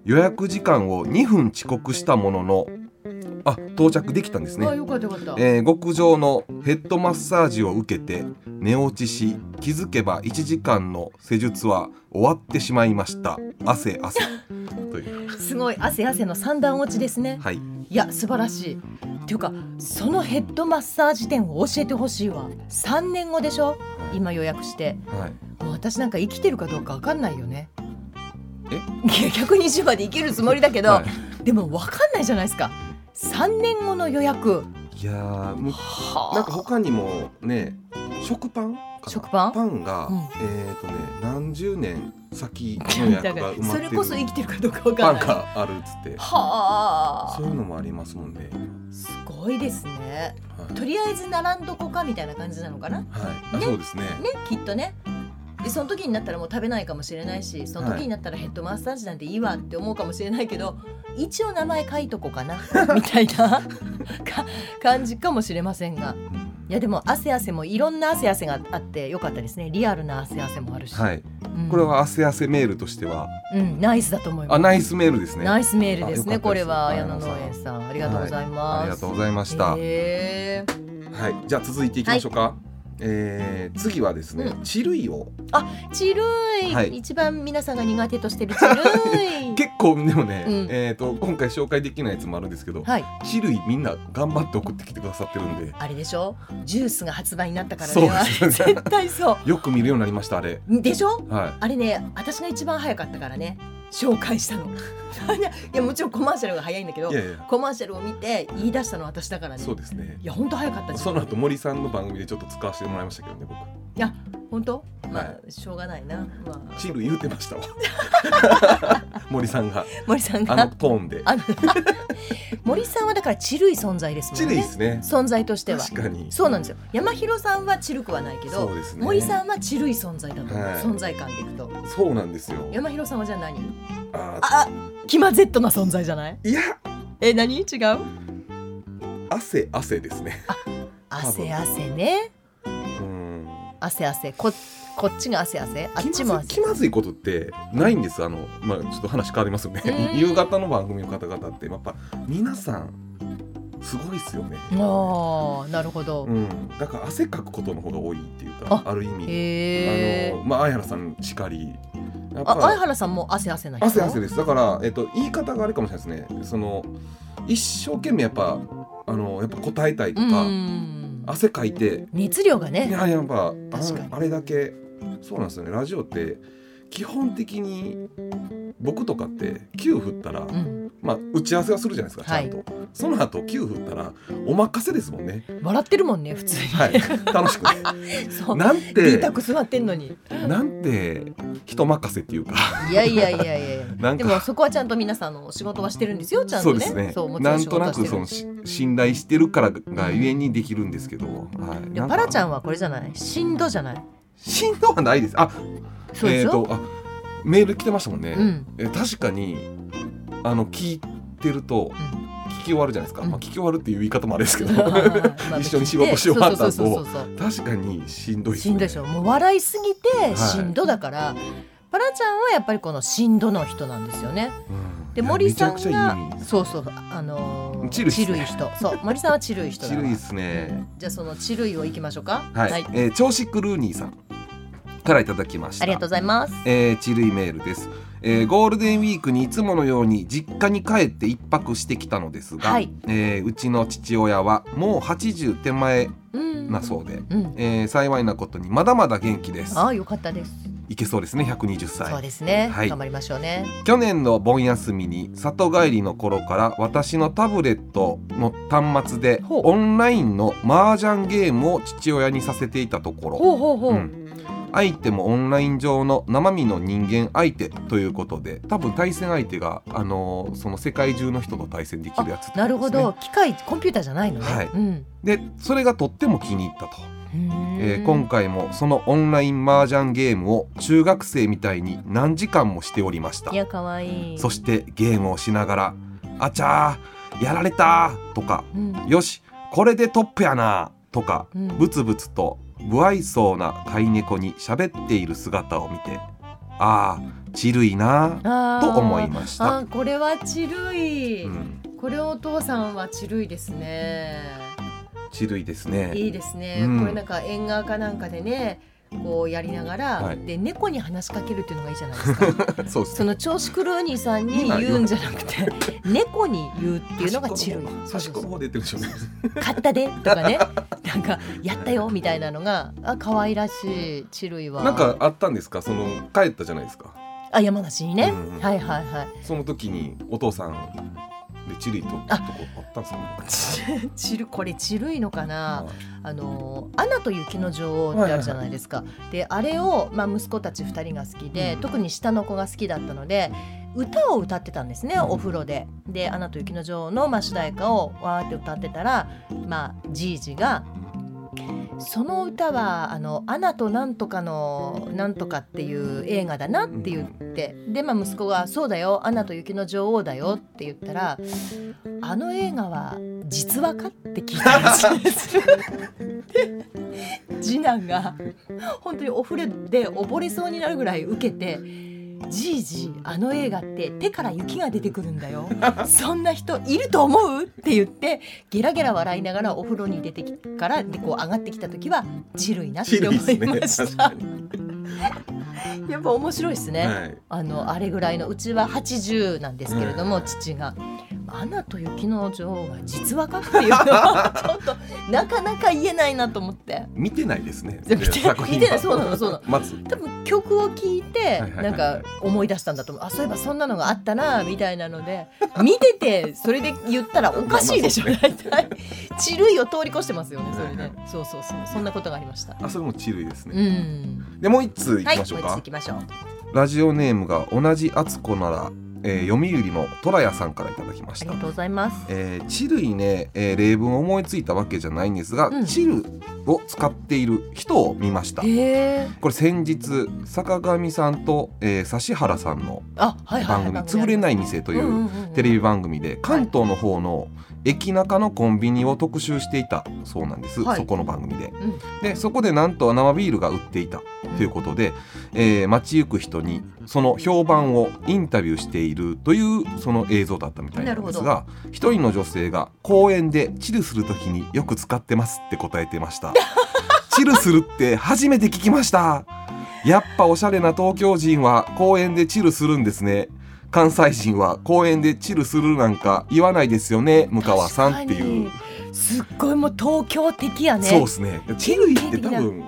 予約時間をにふん遅刻したものの、あ、到着できたんですね。あ、よかったよかった、えー、極上のヘッドマッサージを受けて寝落ちし、気づけばいちじかんの施術は終わってしまいました。汗汗というすごい汗汗の三段落ちですね。はい、いや素晴らしい。っていうかそのヘッドマッサージ店を教えてほしいわ。さんねんごでしょ今予約して、はい、もう私なんか生きてるかどうか分かんないよね。えひゃくにじゅうまで生きるつもりだけど、はい、でも分かんないじゃないですかさんねんごの予約。いやー、なんか他にもね、食パンかな、食パン、パンが、うん、えーとね、何十年先の予約が埋まってるそれこそ生きてるかどうか分からないパンがあるっつって、はー、そういうのもありますもんね。すごいですね、はい、とりあえず並んどこかみたいな感じなのかな、はい、ね、そうですね、ね、きっとね。でその時になったらもう食べないかもしれないし、その時になったらヘッドマッサージなんていいわって思うかもしれないけど、一応名前書いとこかなみたいなか感じかもしれませんが、いやでも汗汗もいろんな汗汗があってよかったですね。リアルな汗汗もあるし、はい、うん、これは汗汗メールとしては、うん、ナイスだと思います。あ、ナイスメールですね。ナイスメールですね。ですこれは綾野農園さん、ありがとうございます、はい、ありがとうございました、えーはい、じゃあ続いていきましょうか、はい、えー、次はですね、うん、チルイを、あ、チルイ、はい、一番皆さんが苦手としてるチルイ結構でもね、うん、えー、と今回紹介できないやつもあるんですけど、はい、チルイみんな頑張って送ってきてくださってるんで、あれでしょ、ジュースが発売になったからね。そう絶対そうよく見るようになりましたあれでしょ、はい、あれね、私が一番早かったからね紹介したのいやもちろんコマーシャルが早いんだけど、いやいやコマーシャルを見て言い出したのは私だからね。そうですね。いや本当早かった。その後森さんの番組でちょっと使わせてもらいましたけどね僕。いや本当、まあ、はい、しょうがないな、まあ、チル言うてましたわ森さんが森さんがあのトーンで森さんはだからチルい存在ですもんね。チルいですね、存在としては。確かにそうなんですよ。山広さんはチルくはないけど、ね、森さんはチルい存在だと思う、はい、存在感でいくとそうなんですよ。山広さんはじゃあ何、ああキマ Z な存在じゃない。いやえ、何違う、汗汗ですね。あ、汗汗ね、汗汗、 こ, こっちが汗汗、あっちも汗。気まずいことってないんです。あの、まあ、ちょっと話変わりますよね夕方の番組の方々ってやっぱ皆さんすごいっすよね。ああ、なるほど、うん、だから汗かくことの方が多いっていうか、 あ, ある意味へあの、まあ、相原さんしかりやっぱあ相原さんも汗汗ない汗汗です。だから、えっと、言い方があれかもしれないですね。その一生懸命やっぱあのやっぱ答えたいとか、うん、汗かいて熱量がね、いややっぱ あ, あれだけそうなんですよね。ラジオって基本的に僕とかってきゅう振ったら、うんまあ、打ち合わせはするじゃないですか、はい、ちゃんとその後きゅう振ったらお任せですもんね。笑ってるもんね普通に、はい、楽しくねそうなんてリータク座ってんのになんて人任せっていうかいやいやいやいやなんかでもそこはちゃんと皆さんの仕事はしてるんですよちゃんとね。そうですね、そうもちろん仕事はしてる。なんとなくその信頼してるからがゆえにできるんですけど、はい、いやパラちゃんはこれじゃないしんどじゃないしんどはないです。あそうですよ、えーとあメール来てましたもんね、うん、え確かにあの聞いてると、うん、聞き終わるじゃないですか、うんまあ、聞き終わるっていう言い方もあれですけど、うん、一緒に仕事し終わったと確かにしんどいですね。しんどいでしょ、もう笑いすぎてしんどだから、はい、パラちゃんはやっぱりこのしんどの人なんですよね、うん、で森さんがめちゃくちゃいいそうそう、あのー、チルい人、ね、そう森さんはチルい人だチルいですね。じゃあそのチルいをいきましょうか、はいはい、えー、調子クルーニーさんからいただきました。ありがとうございます。えー、チルイメールです、えー、ゴールデンウィークにいつものように実家に帰って一泊してきたのですが、はい、えー、うちの父親はもうはちじゅう手前なそうで、うんうん、えー、幸いなことにまだまだ元気です。ああ、よかったです。いけそうですね、ひゃくにじゅっさい。そうですね、はい、頑張りましょうね。去年の盆休みに里帰りの頃から私のタブレットの端末でオンラインの麻雀ゲームを父親にさせていたところ、ほうほうほう、うん、相手もオンライン上の生身の人間相手ということで、多分対戦相手が、あのー、その世界中の人と対戦できるやつってことですね。なるほど、機械コンピューターじゃないのね、はい、うん、でそれがとっても気に入ったと、えー、今回もそのオンライン麻雀ゲームを中学生みたいに何時間もしておりました。いや、かわいい。そしてゲームをしながらあちゃーやられたとか、うん、よしこれでトップやなとか、うん、ブツブツと不愛想な飼い猫に喋っている姿を見て、ああチルいなあと思いました。あ、これはチルい、うん、これお父さんはチルいですね。チルいですね、いいですね、うん、これなんか縁側かなんかでねこうやりながら、はい、で猫に話しかけるっていうのがいいじゃないですかそうです、ね、その調子狂う兄さんに言うんじゃなくて猫に言うっていうのがチルい。差し込む方で言ってるでしょうね勝ったでとかねなんかやったよみたいなのが可愛らしい。チルいはなんかあったんですか、その帰ったじゃないですか、あ山梨にね、うん、はいはいはい、その時にお父さんでチルいとこあったんですか、ね、チルこれチルいのかな、あのアナと雪の女王ってあるじゃないですか、はいはいはい、であれを、まあ、息子たちふたりが好きで、うん、特に下の子が好きだったので歌を歌ってたんですね、うん、お風呂で。でアナと雪の女王の、まあ、主題歌をわーって歌ってたら、まあ、じいじがその歌はあのアナとなんとかのなんとかっていう映画だなって言って、で、まあ、息子がそうだよアナと雪の女王だよって言ったら、あの映画は実話かって聞いたらしいですで次男が本当にお風呂で溺れそうになるぐらい受けて、じいじあの映画って手から雪が出てくるんだよそんな人いると思うって言ってゲラゲラ笑いながらお風呂に出てきからでこう上がってきた時はチルいなって思いました、ね、やっぱ面白いですね、はい、あのあれぐらいのうちははちじゅうなんですけれども、うん、父がアナと雪の女王が実話かっていうのはちょっとなかなか言えないなと思って見てないですね見てないそうなのそうなのまず多分曲を聴いてなんか思い出したんだと思う、はいはいはいはい、あそういえばそんなのがあったなみたいなので見ててそれで言ったらおかしいでしょ大体チルいを通り越してますよねそれで、はいはい、そうそうそうそんなことがありました。あそれもチルいですね、うん、でもうひとついきましょうか、はい、もうひとついきましょう。ラジオネームが同じあつこなら、えー、読売のトラヤさんからいただきました。ありがとうございます、えー、チルいね、えー、例文を思いついたわけじゃないんですが、うん、チルを使っている人を見ました。へー、これ先日坂上さんと、えー、指原さんの番組、はいはいはい、番組潰れない店というテレビ番組で関東の方の駅中のコンビニを特集していたそうなんです、はい、そこの番組で、うん、でそこでなんと生ビールが売っていたということで、うんえー、街行く人にその評判をインタビューしているというその映像だったみたいなんですが、一人の女性が公園でチルするときによく使ってますって答えてましたチルするって初めて聞きました。やっぱおしゃれな東京人は公園でチルするんですね。関西人は公園でチルするなんか言わないですよね、向川さんっていう。すっごいもう東京的やね。そうですね。チルって多分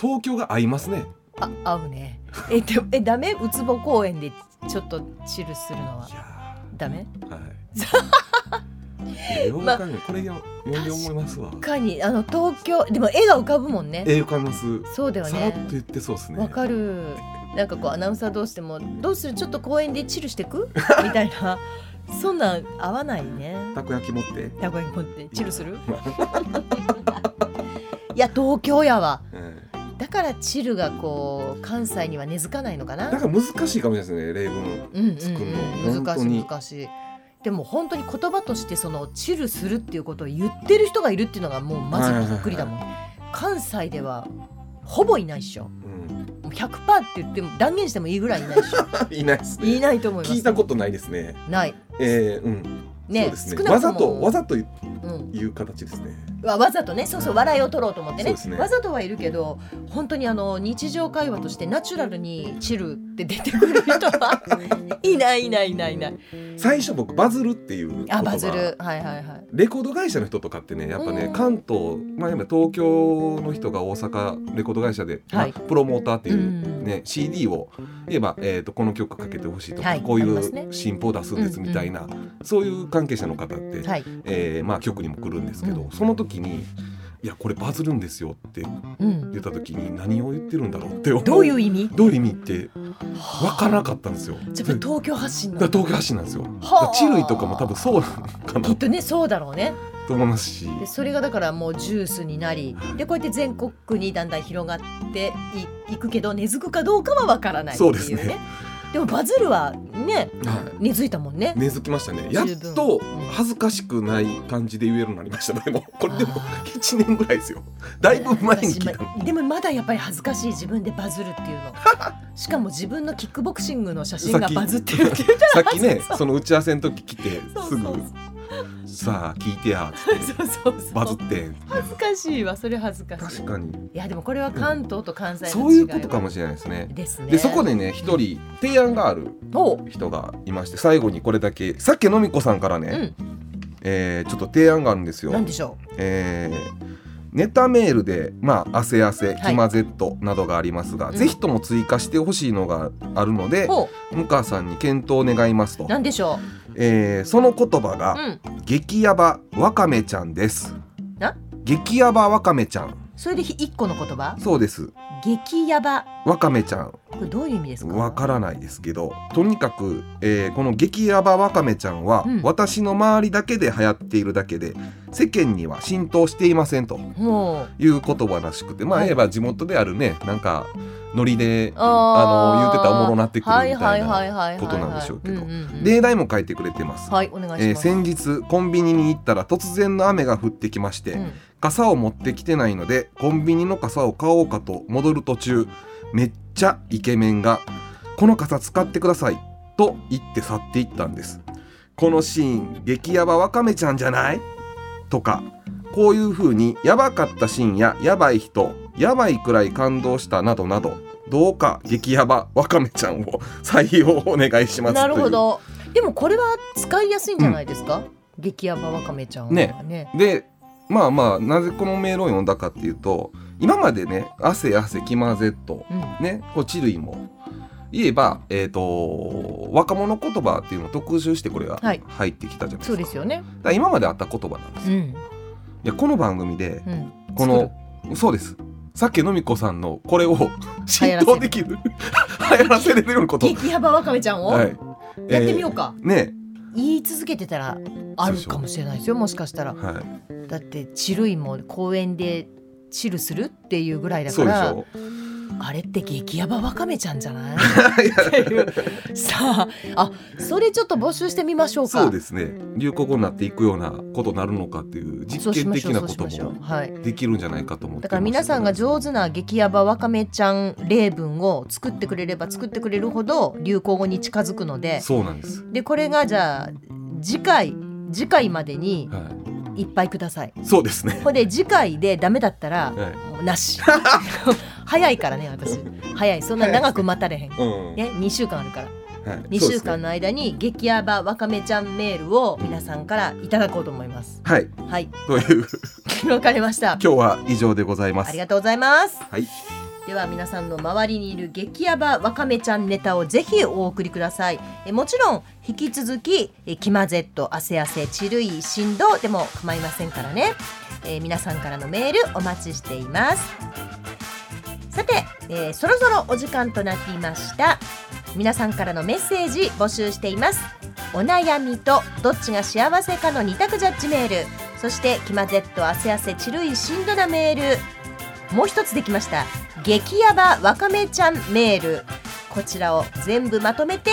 東京が合いますね。あ、合うね。え、でえダメ？ウツボ公園でちょっとチルするのはダメ？はい。まあこれより思いますわ。確かにあの東京でも絵が浮かぶもんね。絵浮かびます。そうだよね。さらっと言ってそうですね。わかる。なんかこうアナウンサー同士でもどうするちょっと公園でチルしてくみたいなそんなん合わないね。たこ焼き持ってたこ焼き持ってチルするいや東京やわ、うん、だからチルがこう関西には根付かないのかな。だから難しいかもしれないですね、例文作るの、うんうんうん、難しい難しい。でも本当に言葉としてそのチルするっていうことを言ってる人がいるっていうのがもうまずびっくりだもん、はいはいはい、関西ではほぼいないっしょ、うん、ひゃくパーセント って言っても断言してもいいぐらいいないでしょいないですね。いないと思います。聞いたことないですね。ない、えーうんね、そうですね。わざとわざという形ですね、うん、わざとね、そうそう、笑いを取ろうと思って ね, ねわざとはいるけど本当にあの日常会話としてナチュラルにチルって出てくる人はいないいないいないいない。最初僕バズるっていう言葉、あバズる、はいはいはい、レコード会社の人とかってねやっぱね、うん、関東、まあ、今東京の人が大阪レコード会社で、はい、まあ、プロモーターっていう、ね、うん、シーディー を言えば、えー、とこの曲かけてほしいとか、はい、こういう新譜を出すんですみたいな、うんうん、そういう関係者の方って、はい、えーまあ、局にも来るんですけど、うん、その時にいやこれバズるんですよって言った時に何を言ってるんだろうって、うん、どういう意味どういう意味って分からなかったんですよ。じゃあ東京発信なんだ。東京発信なんですよ。チルイとかも多分そうなのかなきっとね。そうだろうねと思いますし、でそれがだからもうジュースになりでこうやって全国にだんだん広がっていくけど根付くかどうかは分からないっていうね。そうですね。でもバズるはね、はい、根付いたもんね。根付きましたね。やっと恥ずかしくない感じで言えるようになりました。でもこれでもいちねんぐらいですよ。だいぶ前に聞いたの。でもまだやっぱり恥ずかしい自分でバズるっていうのしかも自分のキックボクシングの写真がバズってるっていうさっきねその打ち合わせの時来てすぐさあ聞いてやってそうそうそうバズって恥ずかしいわ。それ恥ずかしい。確かに。いやでもこれは関東と関西の違い、うん、そういうことかもしれないですね。ですね。でそこでね一人提案がある人がいまして、うん、最後にこれだけさっきのみこさんからね、うん、えー、ちょっと提案があるんですよ。何でしょう。えーネタメールで、まあ、汗汗キマゼットなどがありますが、はい、ぜひとも追加してほしいのがあるので、うん、向川さんに検討願いますと。何でしょう、えー、その言葉が、うん、激ヤバワカメちゃんです。な激ヤバワカメちゃん。それでいっこの言葉。そうです。激ヤバワカメちゃん。これどういう意味ですか。わからないですけどとにかく、えー、この激ヤバワカメちゃんは、うん、私の周りだけで流行っているだけで世間には浸透していませんという言葉らしくて、まあ言えば地元であるね、なんかノリであの言ってたおもろなってくるみたいなことなんでしょうけど、例題も書いてくれてます。はい、お願いします。えー、先日コンビニに行ったら突然の雨が降ってきまして、うん、傘を持ってきてないのでコンビニの傘を買おうかと戻る途中めっちゃイケメンがこの傘使ってくださいと言って去っていったんです。このシーン激ヤバワカメちゃんじゃないとか、こういう風にやばかったシーンややばい人やばいくらい感動したなどなど、どうか激ヤバワカメちゃんを採用お願いします。なるほど。でもこれは使いやすいんじゃないですか、うん、激ヤバワカメちゃんは ね, ねでまあまあなぜこのメールを読んだかっていうと、今までね汗汗キマゼット、うん、ねこうチルイも言えば、えー、と若者言葉っていうのを特集してこれが入ってきたじゃないですか、はい、そうですよね。だから今まであった言葉なんですよ、うん、いやこの番組で、うん、このそうですさっきのみこさんのこれを浸透できる流行らせれるようなこと激ヤバワカメちゃんを、はい、やってみようか、えー、ね言い続けてたらあるかもしれないですよ、もしかしたら、はい、だってチルイも公園でチルするっていうぐらいだから、そうでしょう。あれって激ヤバワカメちゃんじゃないっていうさあ、あ、それちょっと募集してみましょうか。そうですね、流行語になっていくようなことになるのかっていう実験的なこともできるんじゃないかと思って、ね、だから皆さんが上手な激ヤバワカメちゃん例文を作ってくれれば作ってくれるほど流行語に近づくので、そうなんです。でこれがじゃあ次回次回までに、はい、いっぱいください。そうですね。これで次回でダメだったら、はい、なし早いからね、私早い、そんな長く待たれへん、うん、ね、にしゅうかんあるから、はい、にしゅうかんの間に激ヤバわかめちゃんメールを皆さんからいただこうと思います、うん、はい、はい、という分かりました。今日は以上でございます。ありがとうございます、はい、では皆さんの周りにいる激ヤバわかめちゃんネタをぜひお送りください。えもちろん引き続きキマゼット、アセアセ、チルイ、シンドでも構いませんからね、えー、皆さんからのメールお待ちしています。さて、えー、そろそろお時間となっていました。皆さんからのメッセージ募集しています。お悩みとどっちが幸せかのに択ジャッジメール、そしてキマゼット、アセアセ、チルイ、シンドなメール、もう一つできました、激ヤバわかめちゃんメール、こちらを全部まとめて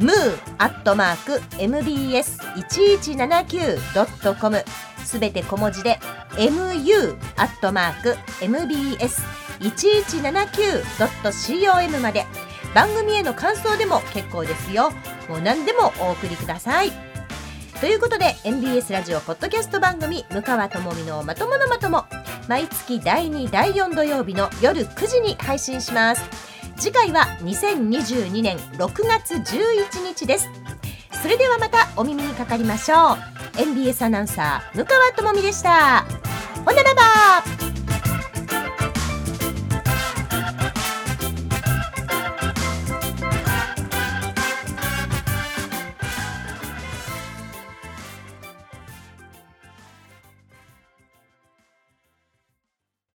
エムユー アットマーク エムビーエス いちいちななきゅう ドット コム、 すべて小文字で エムユー アットマーク エムビーエス いちいちななきゅう ドット コム まで。番組への感想でも結構ですよ。もう何でもお送りください。ということで エムビーエス ラジオポッドキャスト番組、向川智美のまとものまとも、毎月だいに、だいよん土曜日の夜くじに配信します。次回はにせんにじゅうにねんろくがつじゅういちにちです。それではまたお耳にかかりましょう。エムビーエス アナウンサー向川智美でした。ほならば。